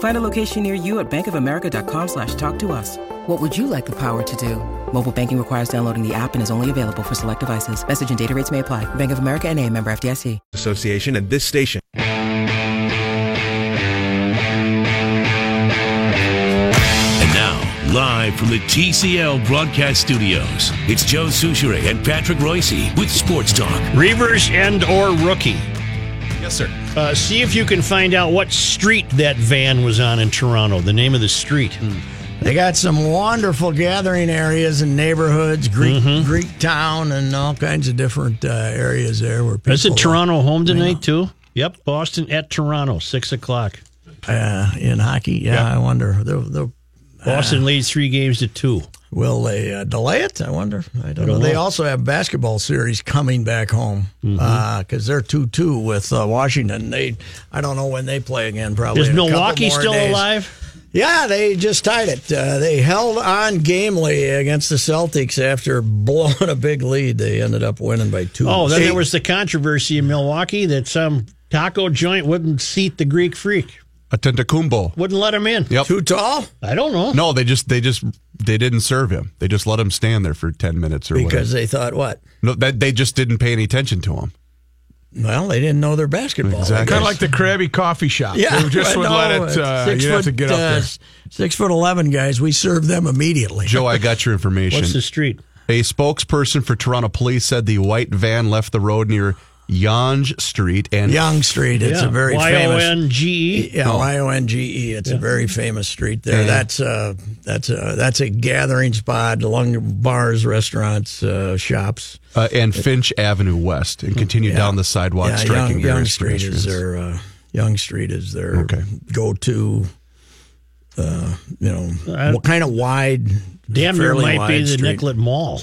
Find a location near you at bankofamerica.com/talktous. What would you like the power to do? Mobile banking requires downloading the app and is only available for select devices. Message and data rates may apply. Bank of America NA, member FDIC. Association and this station. And now, live from the TCL Broadcast Studios, it's Joe Souchere and Patrick Roycey with Sports Talk. Reavers and or rookie. Yes, sir. See if you can find out what street that van was on in Toronto, the name of the street. They got some wonderful gathering areas and neighborhoods, Greek town, and all kinds of different areas there where people. Is it Toronto home tonight too? Yep, Boston at Toronto, 6:00. In hockey, I wonder. They're, Boston leads 3-2. Will they delay it? I wonder. I don't know. They also have basketball series coming back home because they're 2-2 with Washington. I don't know when they play again. Probably. Is Milwaukee still alive? Yeah, they just tied it. They held on gamely against the Celtics after blowing a big lead. They ended up winning by 2. Oh, then there was the controversy in Milwaukee that some taco joint wouldn't seat the Greek Freak. Antetokounmpo. Wouldn't let him in. Yep. Too tall? I don't know. No, they didn't serve him. They just let him stand there for 10 minutes or whatever. Because they thought what? No, they just didn't pay any attention to him. Well, they didn't know their basketball. Exactly. Kind of like the Krabby Coffee Shop. Yeah, they just would let it, you'd have to get up there. 6'11" guys, we served them immediately. Joe, I got your information. What's the street? A spokesperson for Toronto Police said the white van left the road near Yonge Street. And Yonge Street, it's a very famous... Y-O-N-G-E? Yeah, Y-O-N-G-E. It's a very famous street there. Yeah. That's a gathering spot along bars, restaurants, shops. And Finch Avenue West, and continue down the sidewalk, striking various pedestrians. Yonge Street is their go-to, kind of wide, damn near might be the Nicollet Mall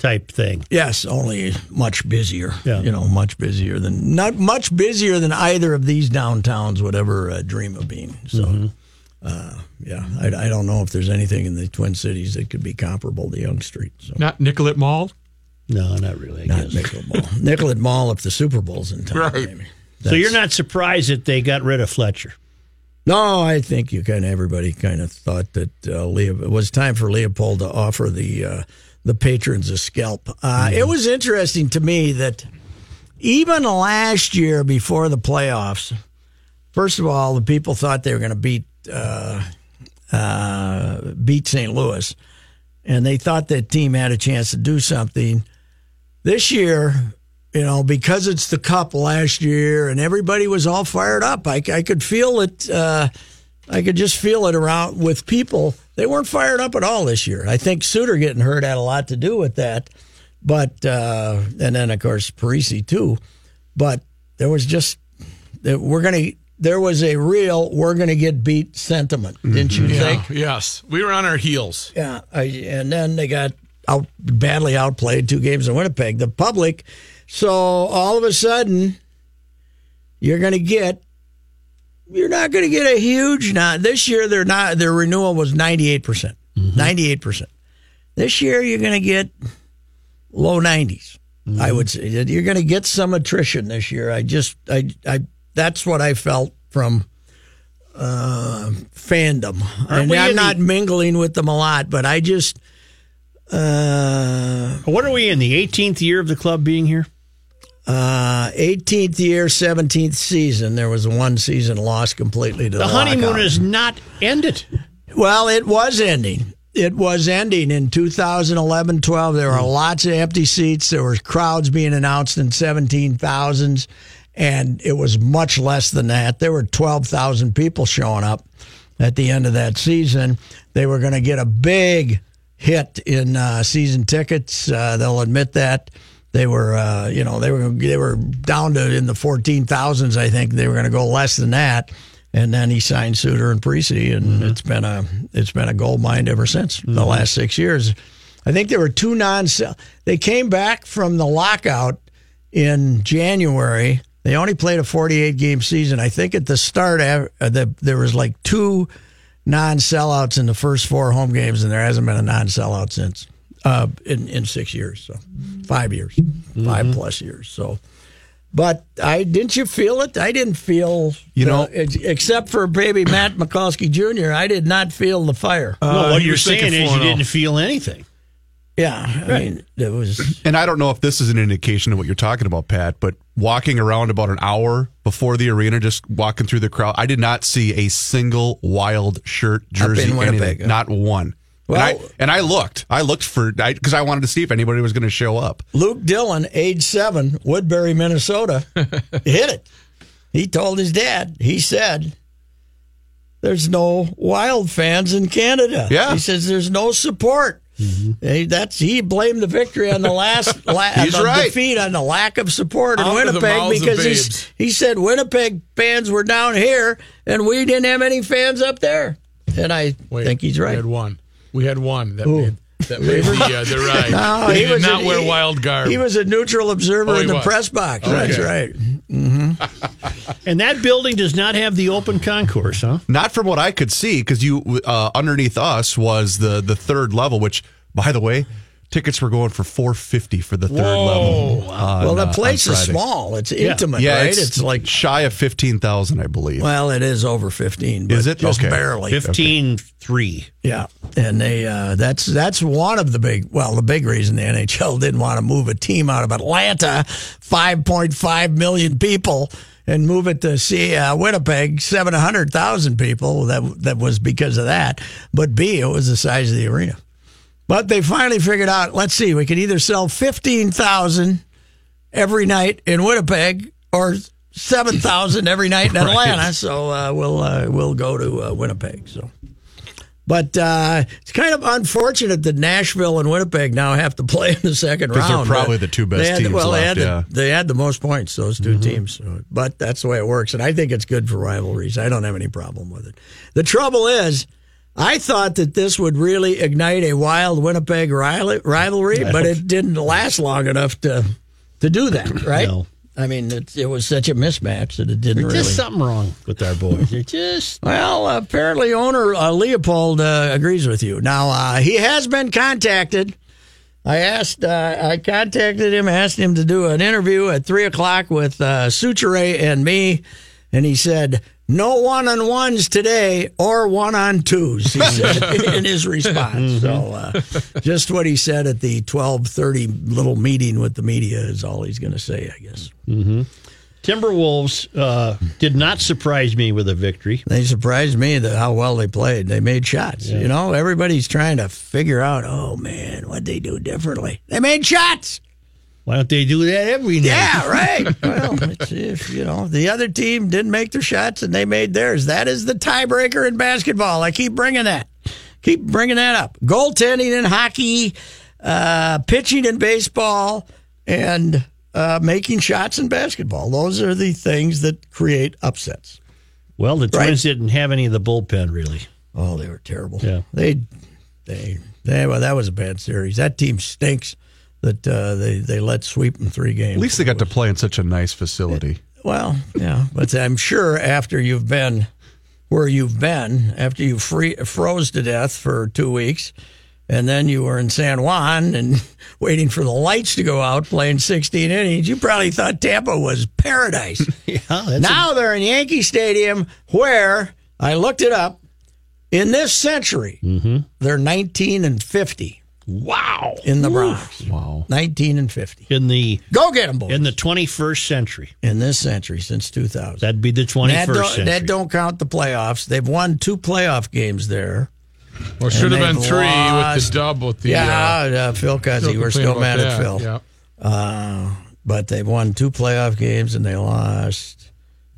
type thing. Yes, only much busier. Yeah. Much busier than either of these downtowns would ever dream of being. So, I don't know if there's anything in the Twin Cities that could be comparable to Yonge Street. So. Not Nicollet Mall? No, not really. Not Nicollet Mall. Nicollet Mall if the Super Bowl's in town. Right. Maybe. So you're not surprised that they got rid of Fletcher? No, I think everybody kind of thought that it was time for Leopold to offer the patrons a scalp. It was interesting to me that even last year before the playoffs, first of all, the people thought they were going to beat St. Louis, and they thought that team had a chance to do something. This year, because it's the Cup last year and everybody was all fired up, I could feel it. I could just feel it around with people. They weren't fired up at all this year. I think Suter getting hurt had a lot to do with that. But, and then, of course, Parise too. But there was there was a real we're going to get beat sentiment, didn't you think? Yes. We were on our heels. Yeah. And then they got badly outplayed 2 games in Winnipeg, the public. So all of a sudden, you're not going to get a huge. Now this year, their renewal was 98%. 98%. This year, you're going to get low 90s. Mm-hmm. I would say you're going to get some attrition this year. That's what I felt from fandom. And I'm not mingling with them a lot, but I just. What are we in the 18th year of the club being here? 18th year, 17th season. There was 1 season lost completely to the honeymoon lockout. Is not ended. Well, it was ending. It was ending in 2011-12. There were lots of empty seats. There were crowds being announced in 17,000s. and it was much less than that. There were 12,000 people showing up at the end of that season. They were going to get a big hit in season tickets. They'll admit that. They were, they were down to in the 14,000s. I think they were going to go less than that, and then he signed Suter and Parise, and it's been a gold mine ever since the last 6 years. I think there were two They came back from the lockout in January. They only played a 48-game season. I think at the start, there was like two non-sellouts in the first four home games, and there hasn't been a non-sellout since. In 6 years, so 5 years, five plus years. So, but didn't you feel it? I didn't feel, except for baby Matt Mikulski Jr., I did not feel the fire. No, what you're saying is you didn't feel anything. Yeah, right. I mean, it was. And I don't know if this is an indication of what you're talking about, Pat, but walking around about an hour before the arena, just walking through the crowd, I did not see a single wild shirt, jersey, anything, not one. Well, I looked because I wanted to see if anybody was going to show up. Luke Dillon, age 7, Woodbury, Minnesota, hit it. He told his dad, he said, there's no wild fans in Canada. Yeah. He says, there's no support. Mm-hmm. He blamed the victory on the last defeat on the lack of support in Winnipeg, because he said Winnipeg fans were down here and we didn't have any fans up there. And I think he's right. We had one that made the ride. No, he did not wear wild garb. He was a neutral observer in the press box. Okay. That's right. Mm-hmm. And that building does not have the open concourse, huh? Not from what I could see, because underneath us was the third level, which, by the way, tickets were going for $4.50 for the third level. Well, the place is small. It's intimate, right? It's like shy of 15,000, I believe. Well, it is over 15. But is it? Just barely. 15.3. Yeah, and they that's one of the big reason the NHL didn't want to move a team out of Atlanta, 5.5 million people, and move it to Winnipeg, 700,000 people. That was because of that. But B, it was the size of the arena. But they finally figured out, let's see, we could either sell 15,000 every night in Winnipeg or 7,000 every night in Atlanta. Right. So we'll go to Winnipeg. So, but it's kind of unfortunate that Nashville and Winnipeg now have to play in the second round. Because they're probably the two best teams left. They had the most points, those two teams. So, but that's the way it works, and I think it's good for rivalries. I don't have any problem with it. The trouble is, I thought that this would really ignite a wild Winnipeg rivalry, but it didn't last long enough to do that, right? No. I mean, it was such a mismatch that it didn't really... There's just something wrong with our boys. Well, apparently owner Leopold agrees with you. Now, he has been contacted. I contacted him, asked him to do an interview at 3 o'clock with Souchere and me, and he said... No one-on-ones today or one-on-twos, he said in his response. So just what he said at the 12:30 little meeting with the media is all he's going to say, I guess. Mm-hmm. Timberwolves did not surprise me with a victory. They surprised me how well they played. They made shots. Yeah. You know, everybody's trying to figure out, oh, man, what'd they do differently? They made shots! Why don't they do that every night? Yeah, right. Well, the other team didn't make their shots and they made theirs. That is the tiebreaker in basketball. I keep bringing that. Keep bringing that up. Goaltending in hockey, pitching in baseball, and making shots in basketball. Those are the things that create upsets. Well, the Twins didn't have any of the bullpen, really. Oh, they were terrible. Yeah. Well, that was a bad series. That team stinks. That they let sweep in 3 games. At least they got to play in such a nice facility. But I'm sure after you've been where you've been, after you froze to death for 2 weeks, and then you were in San Juan and waiting for the lights to go out playing 16 innings, you probably thought Tampa was paradise. Now they're in Yankee Stadium where, I looked it up, in this century, they're 19-50. Wow. In the Bronx. Wow. 19-50. Go get them, boys. In the 21st century. In this century, since 2000. That'd be the 21st century. That don't count the playoffs. They've won 2 playoff games there. Or should have been 3 with the dub. Phil Cuzzy. We're still mad at Phil. Yeah. But they've won two playoff games, and they lost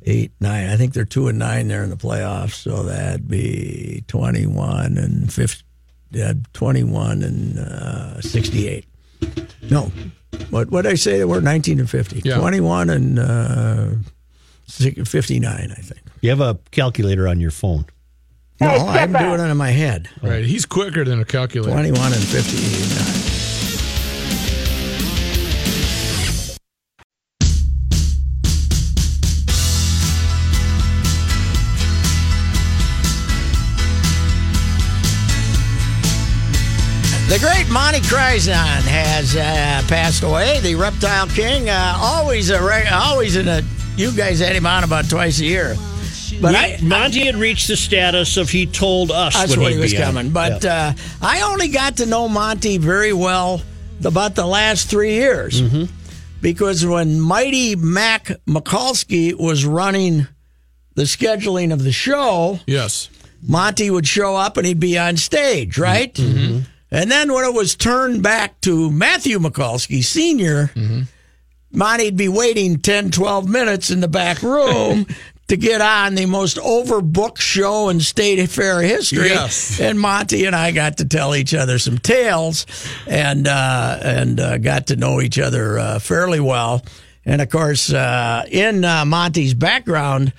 8, 9. I think they're 2-9 there in the playoffs, so that'd be 21 and 68. No, what did I say? They were 19 and 50. Yeah. 21 and 59, I think. You have a calculator on your phone? No, I'm doing it in my head. Right, he's quicker than a calculator. 21 and 59. The great Monty Chrysan has passed away, the reptile king. You guys had him on about twice a year. But Monty had reached the status of he told us when he was coming. On. But yeah. I only got to know Monty very well about the last 3 years. Mm-hmm. Because when Mighty Mac Mikulski was running the scheduling of the show, yes, Monty would show up and he'd be on stage, right? Mm-hmm. And then when it was turned back to Matthew Mikulski Sr., mm-hmm, Monty'd be waiting 10, 12 minutes in the back room to get on the most overbooked show in state fair history. Yes. And Monty and I got to tell each other some tales and got to know each other fairly well. And, of course, in Monty's background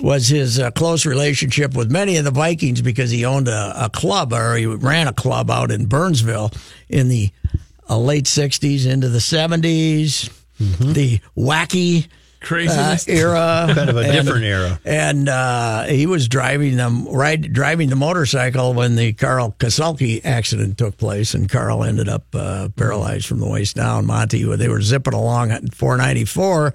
was his close relationship with many of the Vikings, because he owned a club, or he ran a club out in Burnsville in the late 60s into the 70s, mm-hmm, the wacky craziness era. Kind of a different era. And he was driving the motorcycle when the Carl Kassulke accident took place, and Carl ended up paralyzed from the waist down. Monty, they were zipping along at 494.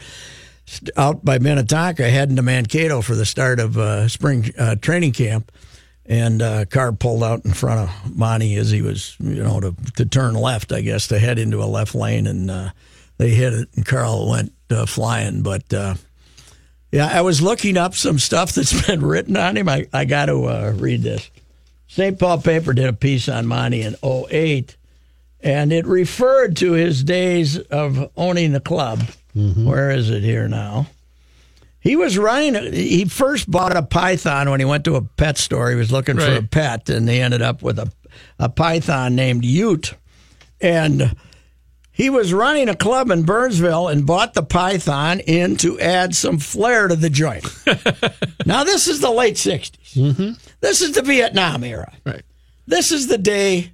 Out by Minnetonka, heading to Mankato for the start of spring training camp, and a car pulled out in front of Monty as he was, to turn left, I guess, to head into a left lane, and they hit it, and Carl went flying. But yeah, I was looking up some stuff that's been written on him. I got to read this. St. Paul paper did a piece on Monty in 2008, and it referred to his days of owning the club. Mm-hmm. Where is it here now? He was he first bought a python when he went to a pet store. He was looking for a pet, and he ended up with a python named Ute. And he was running a club in Burnsville and bought the python in to add some flair to the joint. Now, this is the late 60s. Mm-hmm. This is the Vietnam era. Right. This is the days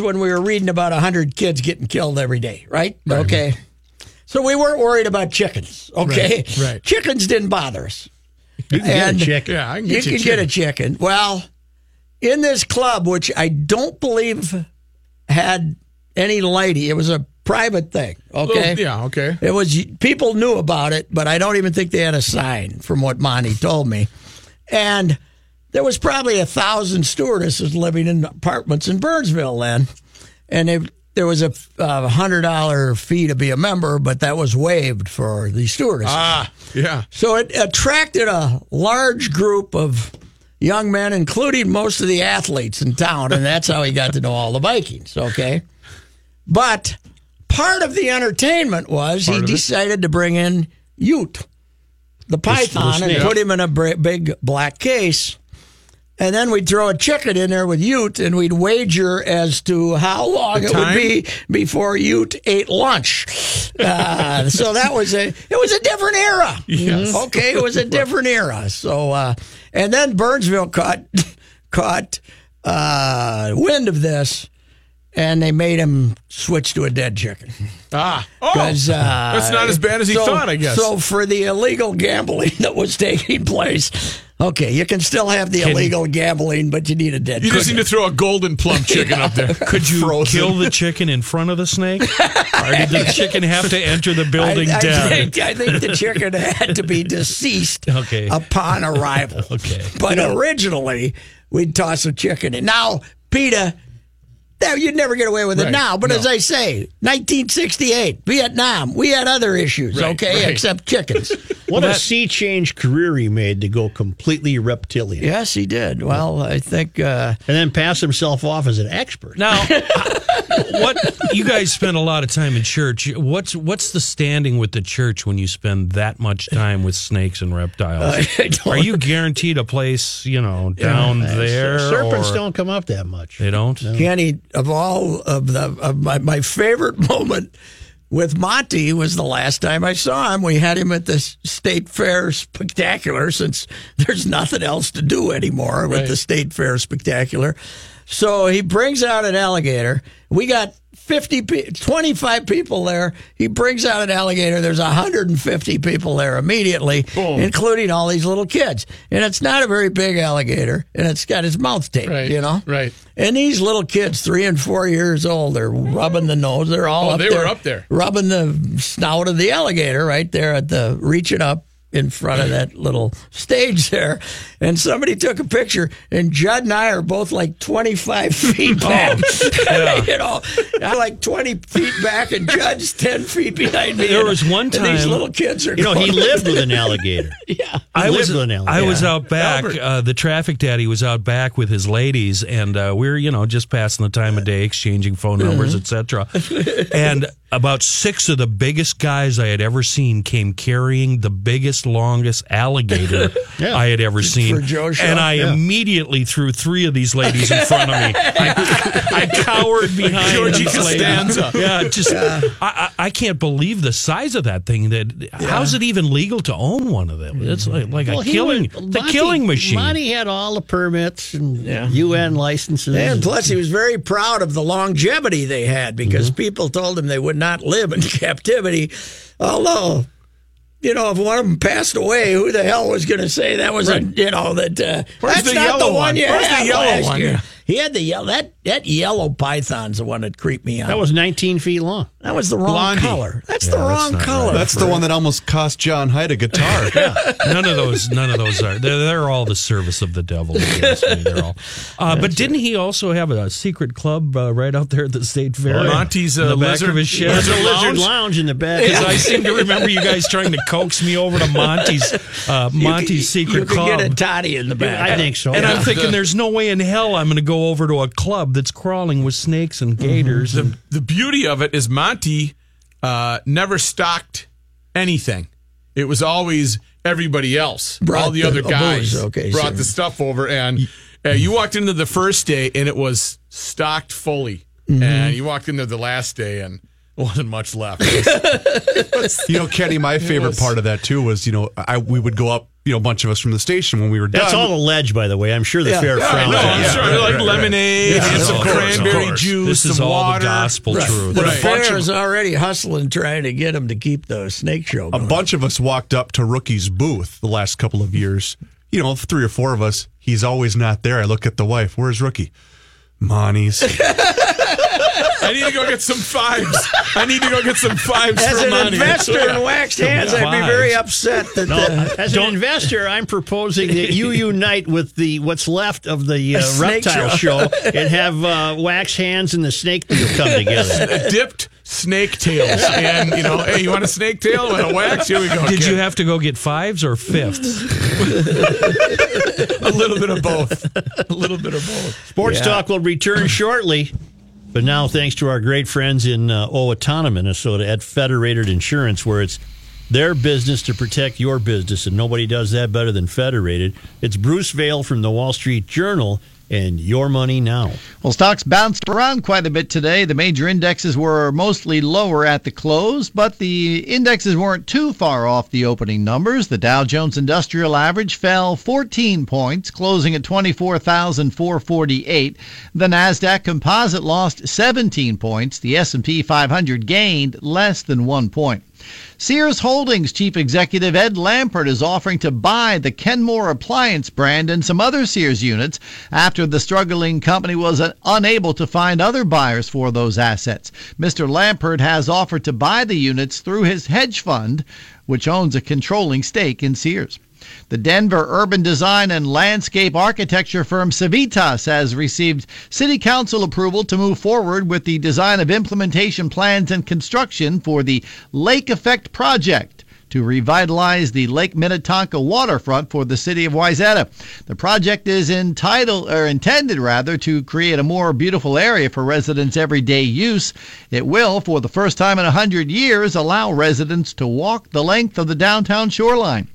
when we were reading about 100 kids getting killed every day, right? Okay. So we weren't worried about chickens, okay? Right. Chickens didn't bother us. You can get a chicken. Yeah, I can get you a chicken. Well, in this club, which I don't believe had any lady, it was a private thing, okay? Okay. It was, people knew about it, but I don't even think they had a sign, from what Monty told me. And there was probably 1,000 stewardesses living in apartments in Burnsville then, and there was a $100 fee to be a member, but that was waived for the stewardesses. So it attracted a large group of young men, including most of the athletes in town, and that's how he got to know all the Vikings, okay? But part of the entertainment was he decided to bring in Ute, the python, and put him in a big black case. And then we'd throw a chicken in there with Ute, and we'd wager as to how long it would be before Ute ate lunch. So that was it was a different era. Yes. Okay, it was a different era. So, and then Burnsville caught wind of this, and they made him switch to a dead chicken. That's not as bad as he thought, I guess. So for the illegal gambling that was taking place, okay, you can still have the illegal gambling, but you need a dead chicken. You just need to throw a golden plump chicken up there. Could you kill the chicken in front of the snake? Or did the chicken have to enter the building dead? I think the chicken had to be deceased upon arrival. Okay. But originally, we'd toss a chicken in. Now, PETA, you'd never get away with it now. But as I say, 1968, Vietnam, we had other issues, except chickens. What a sea change career he made to go completely reptilian. Yes, he did. Well, I think... and then pass himself off as an expert. Now, What you guys spend a lot of time in church. What's the standing with the church when you spend that much time with snakes and reptiles? Are you guaranteed a place, you know, down there? Serpents don't come up that much. They don't? No. Kenny, of all of my favorite moment with Monty was the last time I saw him. We had him at the State Fair Spectacular, since there's nothing else to do anymore with the State Fair Spectacular. So he brings out an alligator. We got 25 people there. He brings out an alligator. There's 150 people there immediately, including all these little kids. And it's not a very big alligator, and it's got his mouth taped, you know? Right. And these little kids, 3 and 4 years old, they're rubbing the nose. They're all up there. They were up there. Rubbing the snout of the alligator right there at the reaching up in front of that little stage there, and somebody took a picture, and Judd and I are both like 25 feet back. You know, I'm like 20 feet back, and Judd's 10 feet behind me. There was one time, and these little kids are, you know, he lived with an alligator. I was out back. The traffic daddy was out back with his ladies, and we were, you know, just passing the time of day, exchanging phone numbers, etc. And about 6 of the biggest guys I had ever seen came carrying the biggest, longest alligator I had ever seen. For Joe Shaw, and I immediately threw 3 of these ladies in front of me. I cowered behind Georgie Costanza. I can't believe the size of that thing. How's it even legal to own one of them? It's like a killing machine. Monty had all the permits and UN licenses. And plus, he was very proud of the longevity they had, because people told him they wouldn't not live in captivity, although, you know, if one of them passed away, who the hell was going to say that was that's not the one you had last year. He had the yellow. That yellow python's the one that creeped me out. That was 19 feet long. That was the wrong color. That's the wrong color. Right. That's the one that almost cost John Hyde a guitar. None of those are. They're all the service of the devil. Against me. They're all. But didn't he also have a secret club right out there at the State Fair? Monty's in the back of his shed. There's a lizard lounge in the back. Because I seem to remember you guys trying to coax me over to Monty's secret club. You could get a toddy in the back. I think so. And I'm thinking, there's no way in hell I'm going to go over to a club that's crawling with snakes and gators. Mm-hmm. The beauty of it is Monty never stocked anything. It was always everybody else. All the other guys brought the stuff over, and you walked into the first day, and it was stocked fully. Mm-hmm. And you walked into the last day, and wasn't much left. You know, Kenny, my favorite part of that, too, was, you know, we would go up, you know, a bunch of us from the station when we were done. That's all a ledge, by the way. I'm sure the fair friends. Like lemonade and some cranberry juice, this is some water. All the gospel truth. The fair is already hustling, trying to get them to keep the snake show going. A bunch of us walked up to Rookie's booth the last couple of years. You know, 3 or 4 of us. He's always not there. I look at the wife. Where's Rookie? Monty's. I need to go get some fives. As an investor in waxed hands, I'd be very upset. As an investor, I'm proposing that you unite with the what's left of the reptile show and have waxed hands and the snake deal come together. Dipped snake tails. And, you know, hey, you want a snake tail with a wax? Here we go. Did you have to go get fives or fifths? A little bit of both. Sports Talk will return shortly. But now, thanks to our great friends in Owatonna, Minnesota, at Federated Insurance, where it's their business to protect your business, and nobody does that better than Federated. It's Bruce Vail from the Wall Street Journal, and your money now. Well, stocks bounced around quite a bit today. The major indexes were mostly lower at the close, but the indexes weren't too far off the opening numbers. The Dow Jones Industrial Average fell 14 points, closing at 24,448. The Nasdaq Composite lost 17 points. The S&P 500 gained less than 1 point. Sears Holdings Chief Executive Ed Lampert is offering to buy the Kenmore Appliance brand and some other Sears units after the struggling company was unable to find other buyers for those assets. Mr. Lampert has offered to buy the units through his hedge fund, which owns a controlling stake in Sears. The Denver urban design and landscape architecture firm Civitas has received city council approval to move forward with the design of implementation plans and construction for the Lake Effect Project to revitalize the Lake Minnetonka waterfront for the city of Wayzata. The project is intended to create a more beautiful area for residents' everyday use. It will, for the first time in 100 years, allow residents to walk the length of the downtown shoreline.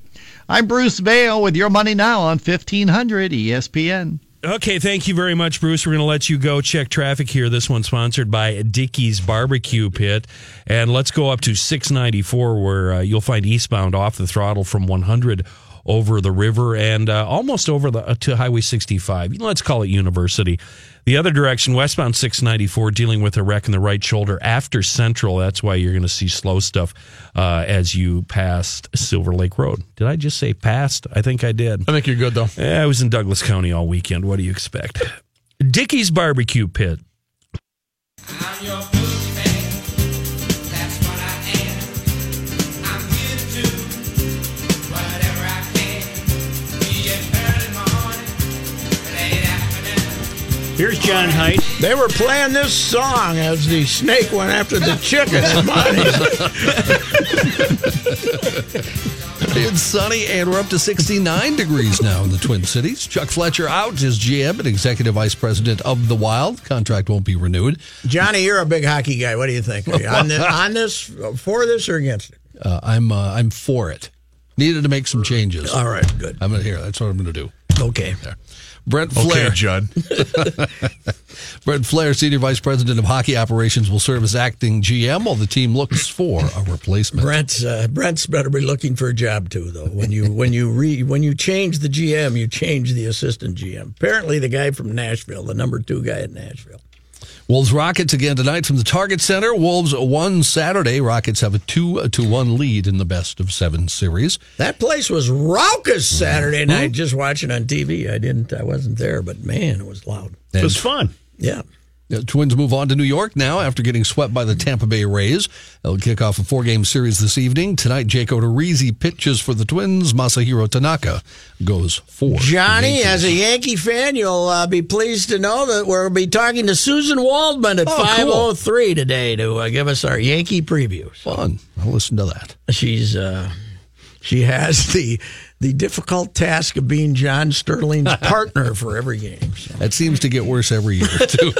I'm Bruce Vail with Your Money Now on 1500 ESPN. Okay, thank you very much, Bruce. We're going to let you go check traffic here. This one sponsored by Dickie's Barbecue Pit. And let's go up to 694 where you'll find eastbound off the throttle from 100 over the river and almost over to Highway 65. Let's call it University. The other direction, westbound 694, dealing with a wreck in the right shoulder after Central. That's why you're going to see slow stuff as you pass Silver Lake Road. Did I just say past? I think I did. I think you're good, though. I was in Douglas County all weekend. What do you expect? Dickie's Barbecue Pit. I'm your booty man. That's what I am. I'm here to do whatever I can. Be it early morning, late afternoon. Here's John Height. They were playing this song as the snake went after the chicken. It's sunny, and we're up to 69 degrees now in the Twin Cities. Chuck Fletcher out as GM and Executive Vice President of the Wild. Contract won't be renewed. Johnny, you're a big hockey guy. What do you think? Are you on this, for this or against it? I'm for it. Needed to make some changes. All right, good. I'm going to hear. That's what I'm going to do. Okay. There. Brent Flair. Okay, Judd. Brent Flair, Senior Vice President of Hockey Operations, will serve as acting GM while the team looks for a replacement. Brent's better be looking for a job too, though. When you change the GM, you change the assistant GM. Apparently, the guy from Nashville, the number two guy at Nashville. Wolves Rockets again tonight from the Target Center. Wolves won Saturday. Rockets have a 2-1 lead in the best of 7 series. That place was raucous Saturday night. Just watching on TV. I wasn't there, but man, it was loud. It was fun. Yeah. The Twins move on to New York now after getting swept by the Tampa Bay Rays. They'll kick off a 4-game series this evening. Tonight, Jake Odorizzi pitches for the Twins. Masahiro Tanaka goes for. Johnny, as a Yankee fan, you'll be pleased to know that we'll be talking to Susan Waldman at 5:03 today to give us our Yankee preview. So fun. I'll listen to that. She has the difficult task of being John Sterling's partner for every game. So. That seems to get worse every year, too.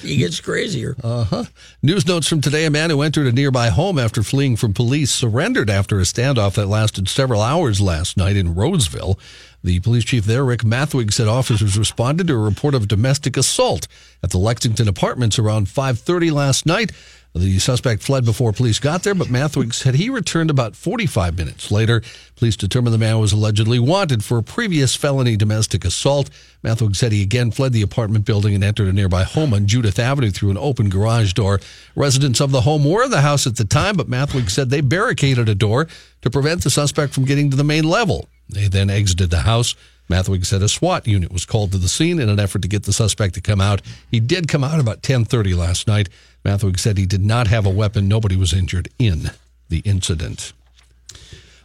He gets crazier. Uh-huh. News notes from today. A man who entered a nearby home after fleeing from police surrendered after a standoff that lasted several hours last night in Roseville. The police chief there, Rick Mathwig, said officers responded to a report of domestic assault at the Lexington Apartments around 5:30 last night. The suspect fled before police got there, but Mathwig said he returned about 45 minutes later. Police determined the man was allegedly wanted for a previous felony domestic assault. Mathwig said he again fled the apartment building and entered a nearby home on Judith Avenue through an open garage door. Residents of the home were in the house at the time, but Mathwig said they barricaded a door to prevent the suspect from getting to the main level. They then exited the house. Mathwig said a SWAT unit was called to the scene in an effort to get the suspect to come out. He did come out about 10:30 last night. Mathwig said he did not have a weapon. Nobody was injured in the incident.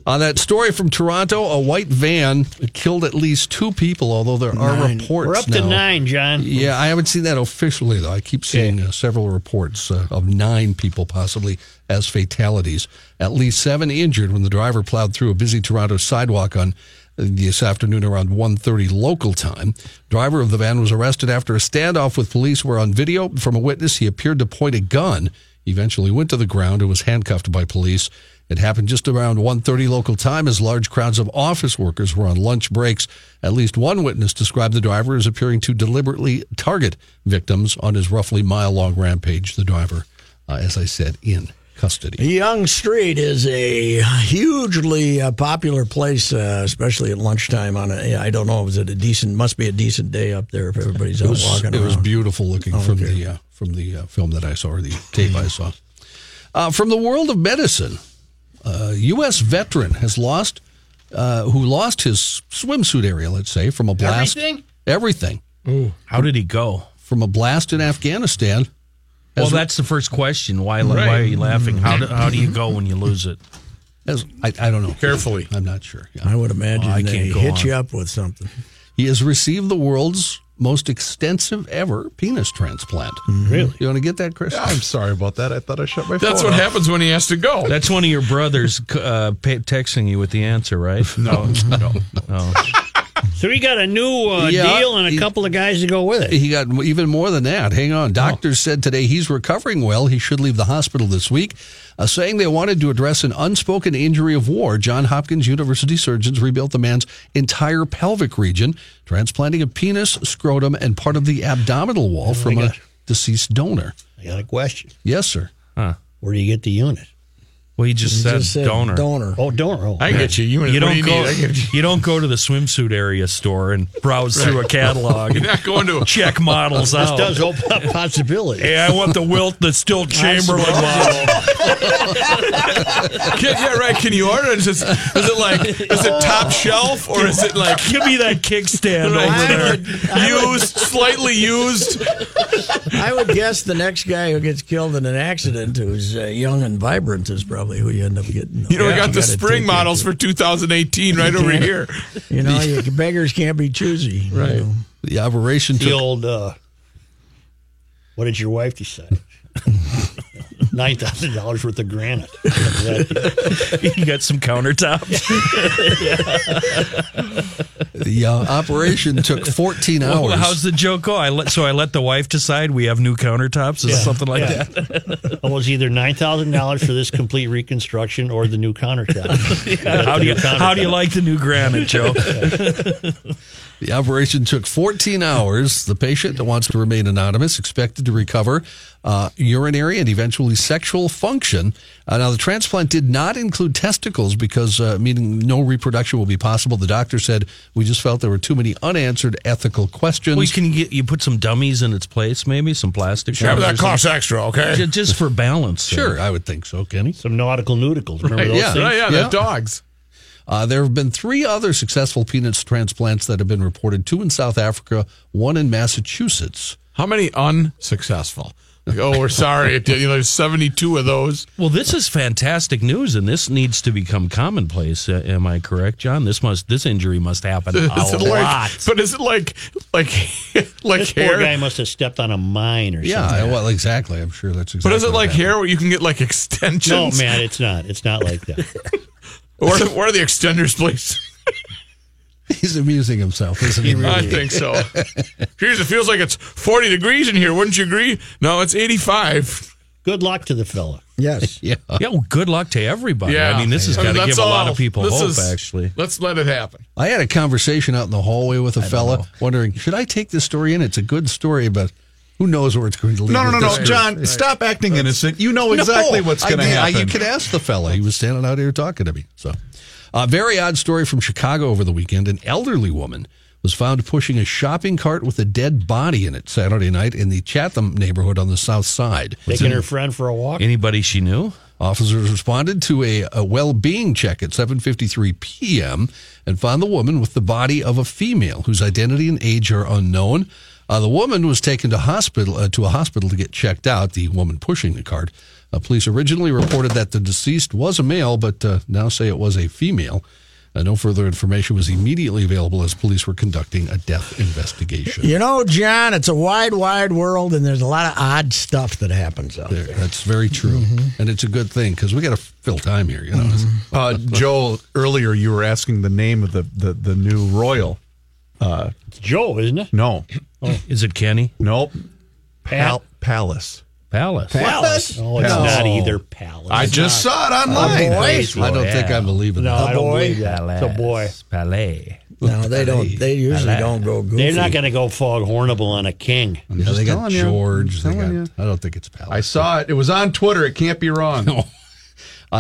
On that story from Toronto, a white van killed at least 2 people, although there are 9 reports now. We're up to 9, John. Yeah, I haven't seen that officially, though. I keep seeing several reports of 9 people possibly as fatalities. At least 7 injured when the driver plowed through a busy Toronto sidewalk on this afternoon around 1:30 local time. Driver of the van was arrested after a standoff with police were on video. From a witness, he appeared to point a gun. He eventually went to the ground and was handcuffed by police. It happened just around 1:30 local time as large crowds of office workers were on lunch breaks. At least one witness described the driver as appearing to deliberately target victims on his roughly mile-long rampage. The driver, as I said, in custody. Yonge Street is a hugely popular place, especially at lunchtime. I don't know, was it must be a decent day up there if everybody's out walking around. It was beautiful looking from the film that I saw, or the tape I saw. From the world of medicine, a U.S. veteran who lost his swimsuit area, let's say, from a blast. Everything. Ooh, how did he go? From a blast in Afghanistan. Well, that's the first question. Why are you laughing? How do you go when you lose it? I don't know. Carefully. I'm not sure. Yeah. I would imagine they hit you up with something. He has received the world's most extensive ever penis transplant. Really? You want to get that, Chris? Yeah, I'm sorry about that. I thought I shut my phone. That's what happens when he has to go. That's one of your brothers texting you with the answer, right? No. So he got a new deal and a couple of guys to go with it. He got even more than that. Hang on. Doctors said today he's recovering well. He should leave the hospital this week. Saying they wanted to address an unspoken injury of war, Johns Hopkins University surgeons rebuilt the man's entire pelvic region, transplanting a penis, scrotum, and part of the abdominal wall from a deceased donor. I got a question. Yes, sir. Where do you get the unit? Well, he just said donor. Oh, donor. Oh, I get you. You don't go to the swimsuit area store and browse through a catalog. You're not going to check models out. This does open up possibilities. Hey, I want the Wilt that's still Chamberlain model. Can you order it? Is it top shelf or is it like... Give me that kickstand over there. Slightly used. I would guess the next guy who gets killed in an accident who's young and vibrant is probably... who you end up getting. We got the spring models for 2018 right over here. You know, beggars can't be choosy. Right. You know. The operation took... The old, what did your wife decide? $9,000 worth of granite. You got some countertops. The operation took 14 hours. Well, how's the joke go? I let the wife decide we have new countertops or something like that. It was either $9,000 for this complete reconstruction or the new countertop. How do you like the new granite, Joe? The operation took 14 hours. The patient wants to remain anonymous, expected to recover urinary and eventually sexual function. Now, the transplant did not include testicles because meaning no reproduction will be possible. The doctor said, we just felt there were too many unspoken ethical questions. Well, you put some dummies in its place, maybe some plastic. Sure, that costs extra, okay? Just for balance. Sure, I would think so, Kenny. Some nautical nudicles. Remember those things? Yeah, they're dogs. There have been 3 other successful penis transplants that have been reported, 2 in South Africa, 1 in Massachusetts. How many unsuccessful? Like, we're sorry. There's 72 of those. Well, this is fantastic news, and this needs to become commonplace. Am I correct, John? This injury must happen a lot. But is it like this hair? Poor guy must have stepped on a mine or something. Yeah, well, exactly. I'm sure that's exactly. But is it like hair where you can get like extensions? No, man, it's not. It's not like that. Where are the extenders, please? He's amusing himself, isn't he? Really? I think so. Jeez, it feels like it's 40 degrees in here. Wouldn't you agree? No, it's 85. Good luck to the fella. Yes. Yeah. Well, good luck to everybody. Yeah. I mean, this has got to give a lot of people hope, actually. Let's let it happen. I had a conversation out in the hallway with a fella wondering, should I take this story in? It's a good story, but... Who knows where it's going to lead? No, John, stop acting innocent. You know exactly what's going to happen. You could ask the fella. He was standing out here talking to me. So, a very odd story from Chicago over the weekend. An elderly woman was found pushing a shopping cart with a dead body in it Saturday night in the Chatham neighborhood on the south side. Taking her friend for a walk? Anybody she knew? Officers responded to a well-being check at 7:53 p.m. and found the woman with the body of a female whose identity and age are unknown. The woman was taken to a hospital to get checked out, the woman pushing the cart. Police originally reported that the deceased was a male, but now say it was a female. No further information was immediately available as police were conducting a death investigation. You know, John, it's a wide, wide world, and there's a lot of odd stuff that happens out there. That's very true, and it's a good thing because we got to fill time here. You know, Joel, earlier you were asking the name of the new royal. It's Joe, isn't it? No. Oh. Is it Kenny? Nope. Palace. No, it's not either Palace. I just saw it online. I don't think I believe it. No, I don't believe that. It's a boy. Palais. No, they don't. They usually don't go goofy. They're not going to go foghornable on a king. No, they got George. I don't think it's Palace. I saw it. It was on Twitter. It can't be wrong. No.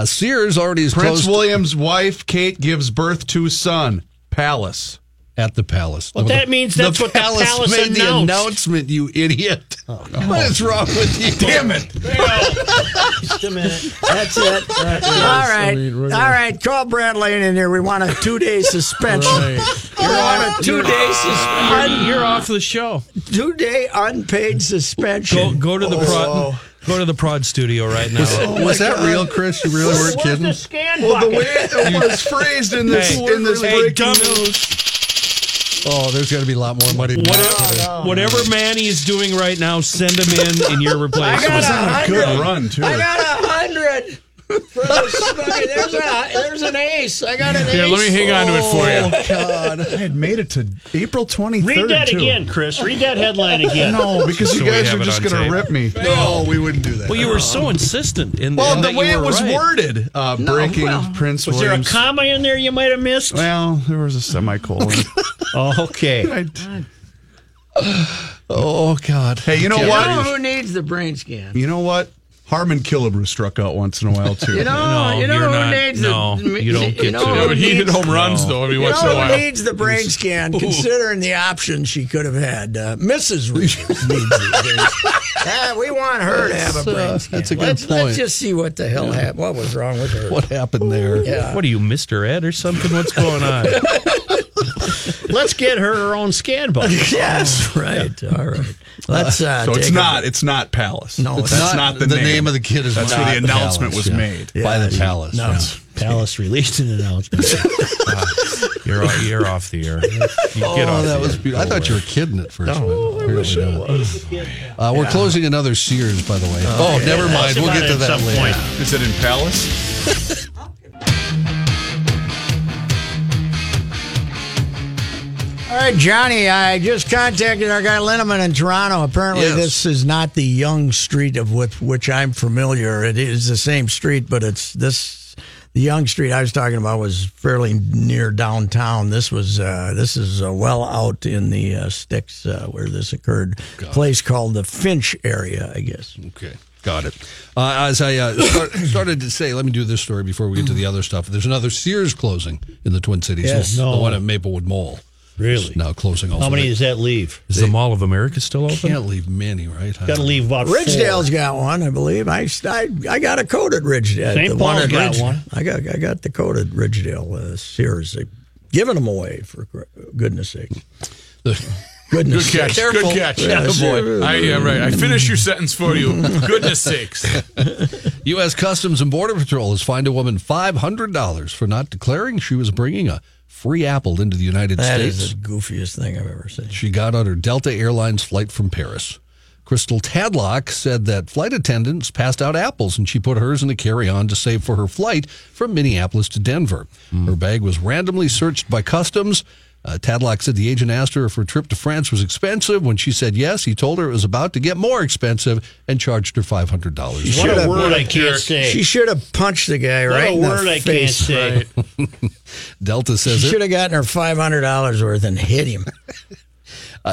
Sears already is closed. Prince William's wife, Kate, gives birth to son. Palace. At the palace. Well, that means that's what the palace made the announcement, you idiot. Oh, no. What is wrong with you? Damn it. Just a minute. That's it. All right. Call Brad Lane in here. We want a 2-day suspension. Right. You want a 2-day suspension. You're off the show. 2-day unpaid suspension. Go to the prod. Go to the prod studio right now. Was that real, Chris? You really weren't kidding? The way it was phrased in this breaking news. Oh, there's got to be a lot more money. Whatever Manny is doing right now, send him in and you're replacing him. That was on a good run, too. I got 100. There's an ace. I got an ace. Here, let me hang on to it for you. Oh, God. I had made it to April 23rd. Read that again, Chris. Read that headline again. No, because you guys are just going to rip me. No, we wouldn't do that. Well, you were so insistent in the way it was worded. Breaking Prince William. Was there a comma in there you might have missed? Well, there was a semicolon. Okay. Oh, God. Hey, you know what? Who needs the brain scan? You know what? Harmon Killebrew struck out once in a while, too. You don't get to. He hit home runs, though, every once in a while. Who needs the brain scan, considering the options she could have had? Mrs. Richards needs it. We want her to have a brain scan. That's a good point. Let's just see what the hell happened. What was wrong with her? What happened there? Yeah. What are you, Mr. Ed or something? What's going on? Let's get her own scan button. Yes, right. Yeah. All right. Let's. So it's not Palace. No, that's not the name of the kid. Is that's where the announcement Palace, was made by the Palace. No, Palace released an announcement. You're off the air. That was beautiful. I thought you were kidding at first. No, I wish I was. We're closing another Sears, by the way. Never mind. We'll get to that later. Point. Is it in Palace? All right, Johnny, I just contacted our guy Linneman in Toronto. Apparently, This is not the Yonge Street with which I'm familiar. It is the same street, but it's this. The Yonge Street I was talking about was fairly near downtown. This was this is well out in the sticks where this occurred. A place called the Finch area, I guess. Okay. Got it. As I started to say, let me do this story before we get to the other stuff. There's another Sears closing in the Twin Cities. Yes, the one at Maplewood Mall. Really? Now closing all. How many does that leave? Is the Mall of America still open? Can't leave many, right? Got to leave about four. Ridgedale's got one, I believe. I got a code at Ridgedale. St. Paul's got one. I got the code at Ridgedale. Sears, they've given them away for goodness sake. Goodness good sakes. Catch. Careful. Good catch. Yeah, boy. Right. I finished your sentence for you. Goodness sakes. U.S. Customs and Border Patrol has fined a woman $500 for not declaring she was bringing a free apple into the United States. That is the goofiest thing I've ever seen. She got on her Delta Airlines flight from Paris. Crystal Tadlock said that flight attendants passed out apples, and she put hers in a carry-on to save for her flight from Minneapolis to Denver. Her bag was randomly searched by customs. Tadlock said the agent asked her if her trip to France was expensive. When she said yes, he told her it was about to get more expensive and charged her $500. What a word I can't say. She should have punched the guy right in the face. What a word I can't say. Right. Delta says she should have gotten her $500 worth and hit him.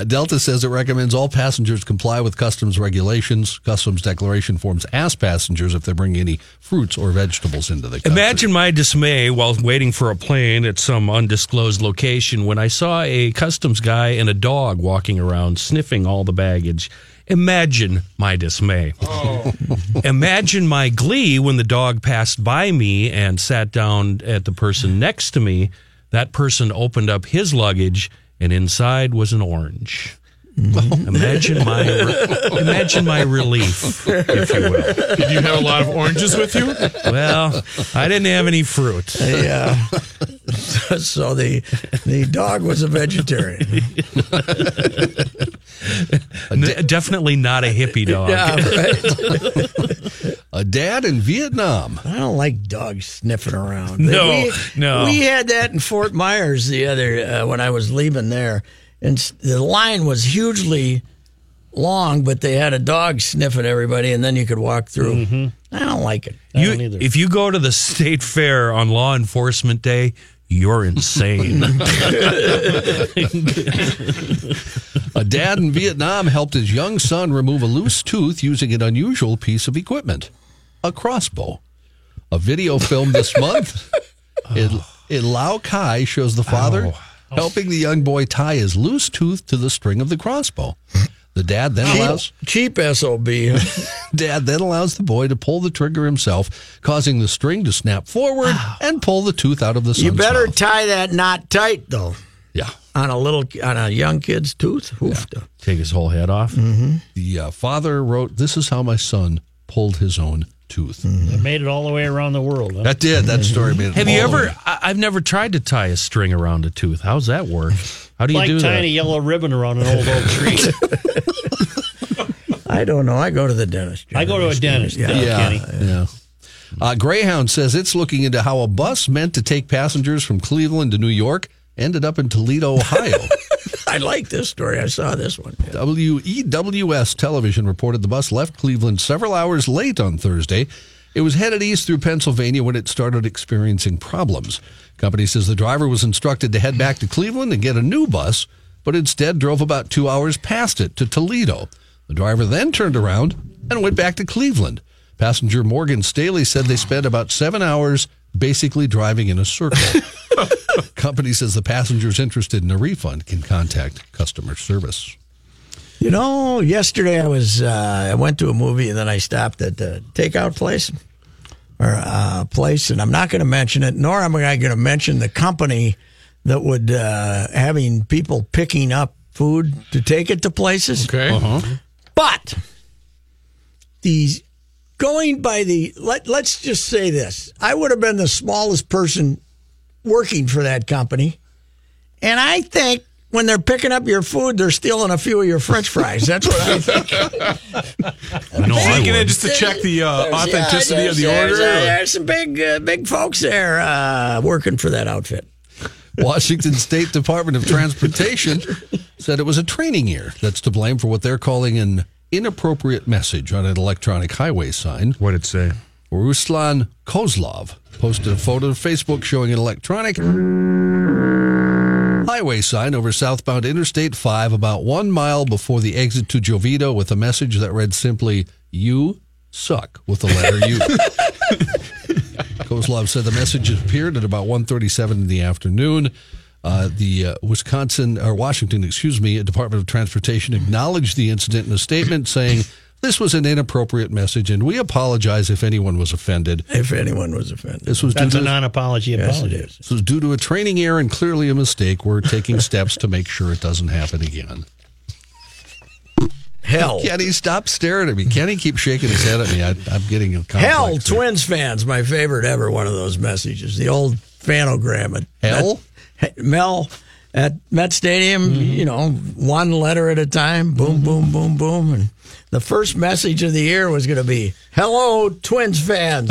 Delta says it recommends all passengers comply with customs regulations. Customs declaration forms ask passengers if they're bringing any fruits or vegetables into the country. Imagine my dismay while waiting for a plane at some undisclosed location when I saw a customs guy and a dog walking around sniffing all the baggage. Imagine my dismay. Oh. Imagine my glee when the dog passed by me and sat down at the person next to me. That person opened up his luggage, and inside was an orange. Imagine my relief, if you will. Did you have a lot of oranges with you? Well, I didn't have any fruit. Yeah. So the dog was a vegetarian. Definitely not a hippie dog. Yeah, right. A dad in Vietnam. I don't like dogs sniffing around. No. We had that in Fort Myers the other when I was leaving there. And the line was hugely long, but they had a dog sniffing everybody, and then you could walk through. Mm-hmm. I don't like it. I don't either. If you go to the state fair on Law Enforcement Day, you're insane. A dad in Vietnam helped his young son remove a loose tooth using an unusual piece of equipment, a crossbow. A video filmed this month in Lao Cai shows the father helping the young boy tie his loose tooth to the string of the crossbow. The dad then allows... Cheap SOB. Dad then allows the boy to pull the trigger himself, causing the string to snap forward and pull the tooth out of the son's mouth. You better tie that knot tight, though. Yeah. On a young kid's tooth? Oof. Yeah. Take his whole head off? Mm-hmm. The father wrote, "This is how my son pulled his own tooth." Mm-hmm. It made it all the way around the world. Huh? That did. That story made it all the way. I've never tried to tie a string around a tooth. How's that work? How do you do that? Like tying a yellow ribbon around an old oak tree. I don't know. I go to the dentist. I go to a dentist. Yeah. Greyhound says it's looking into how a bus meant to take passengers from Cleveland to New York ended up in Toledo, Ohio. I like this story. I saw this one. WEWS Television reported the bus left Cleveland several hours late on Thursday. It was headed east through Pennsylvania when it started experiencing problems. Company says the driver was instructed to head back to Cleveland and get a new bus, but instead drove about 2 hours past it to Toledo. The driver then turned around and went back to Cleveland. Passenger Morgan Staley said they spent about 7 hours basically driving in a circle. Company says the passengers interested in a refund can contact customer service. You know, yesterday I went to a movie and then I stopped at the takeout place and I'm not going to mention it, nor am I going to mention the company that would having people picking up food to take it to places. Okay, but these going by the let's just say this: I would have been the smallest person working for that company, and I think. When they're picking up your food, they're stealing a few of your French fries. That's what I'm thinking. Just to check the authenticity of the order. There's some big folks there working for that outfit. Washington State Department of Transportation said it was a training year that's to blame for what they're calling an inappropriate message on an electronic highway sign. What did it say? Ruslan Kozlov posted a photo on Facebook showing an electronic highway sign over southbound Interstate 5 about 1 mile before the exit to Jovito with a message that read simply, "You suck," with the letter U. Kozlov said the message appeared at about 1:37 in the afternoon. The Washington Department of Transportation acknowledged the incident in a statement saying, "This was an inappropriate message, and we apologize if anyone was offended." That's a non-apology apology. Yes, this was due to a training error and clearly a mistake. We're taking steps to make sure it doesn't happen again. Hell. Kenny, stop staring at me. Kenny keeps shaking his head at me. I'm getting a complex. Hell, Twins fans, my favorite ever one of those messages. The old fanogram. At Met Stadium, one letter at a time, boom, boom, boom, boom. And the first message of the year was going to be, "Hello, Twins fans,"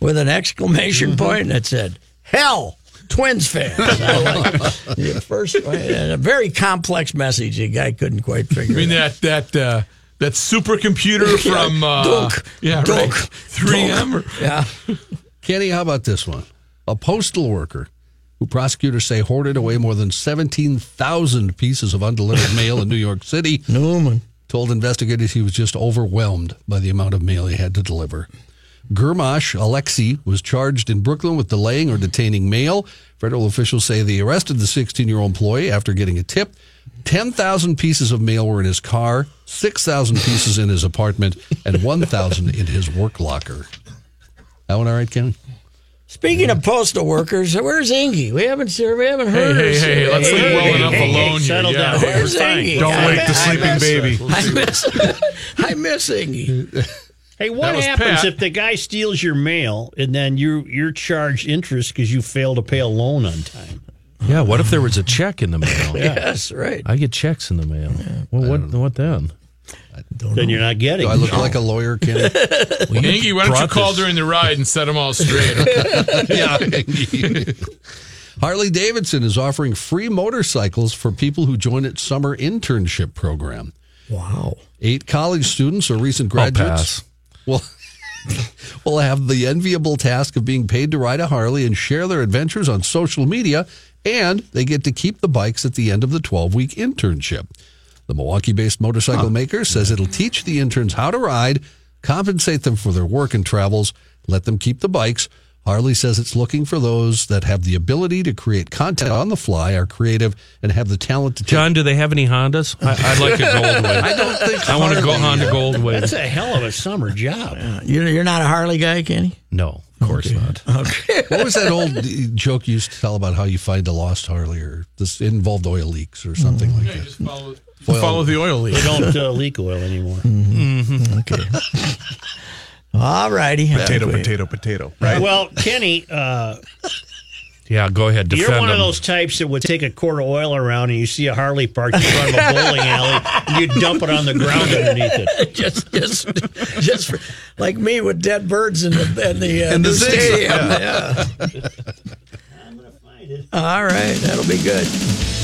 with an exclamation point that said, "Hell, Twins fans." A very complex message. The guy couldn't quite figure it out. That supercomputer from Dunk. 3M. Kenny, how about this one? A postal worker who prosecutors say hoarded away more than 17,000 pieces of undelivered mail in New York City, told investigators he was just overwhelmed by the amount of mail he had to deliver. Girmash Alexi was charged in Brooklyn with delaying or detaining mail. Federal officials say they arrested the 16-year-old employee after getting a tip. 10,000 pieces of mail were in his car, 6,000 pieces in his apartment, and 1,000 in his work locker. That one all right, Kenny? Speaking of postal workers, where's Ingy? We haven't heard her. Hey, let's leave well enough alone. Settle down. Where's Ingy? Don't wake the sleeping baby. I miss Ingy. Hey, what happens if the guy steals your mail and then you're charged interest because you failed to pay a loan on time? Yeah, what if there was a check in the mail? Yes, right. I get checks in the mail. Yeah. Well, what then? Then you're not getting. Do I look like a lawyer, Kenny? Ingy, why don't you call during the ride and set them all straight? Harley Davidson is offering free motorcycles for people who join its summer internship program. Wow. 8 college students or recent graduates will have the enviable task of being paid to ride a Harley and share their adventures on social media, and they get to keep the bikes at the end of the 12-week internship. The Milwaukee-based motorcycle maker says it'll teach the interns how to ride, compensate them for their work and travels, let them keep the bikes. Harley says it's looking for those that have the ability to create content on the fly, are creative, and have the talent to... John, do they have any Hondas? I'd like a Goldway. I don't think so. I want to go Honda Goldway. That's a hell of a summer job. You're not a Harley guy, Kenny? No, of course not. Okay. What was that old joke you used to tell about how you find a lost Harley, or this involved oil leaks or something like that? Just follow the oil leak. They don't leak oil anymore. Okay. All righty. Potato, right? Well, Kenny, Yeah, go ahead. Defend You're one of those types that would take a quart of oil around and you see a Harley parked in front of a bowling alley and you dump it on the ground underneath it. Just for, like me with dead birds in the stadium. Yeah. I'm going to find it. All right, that'll be good.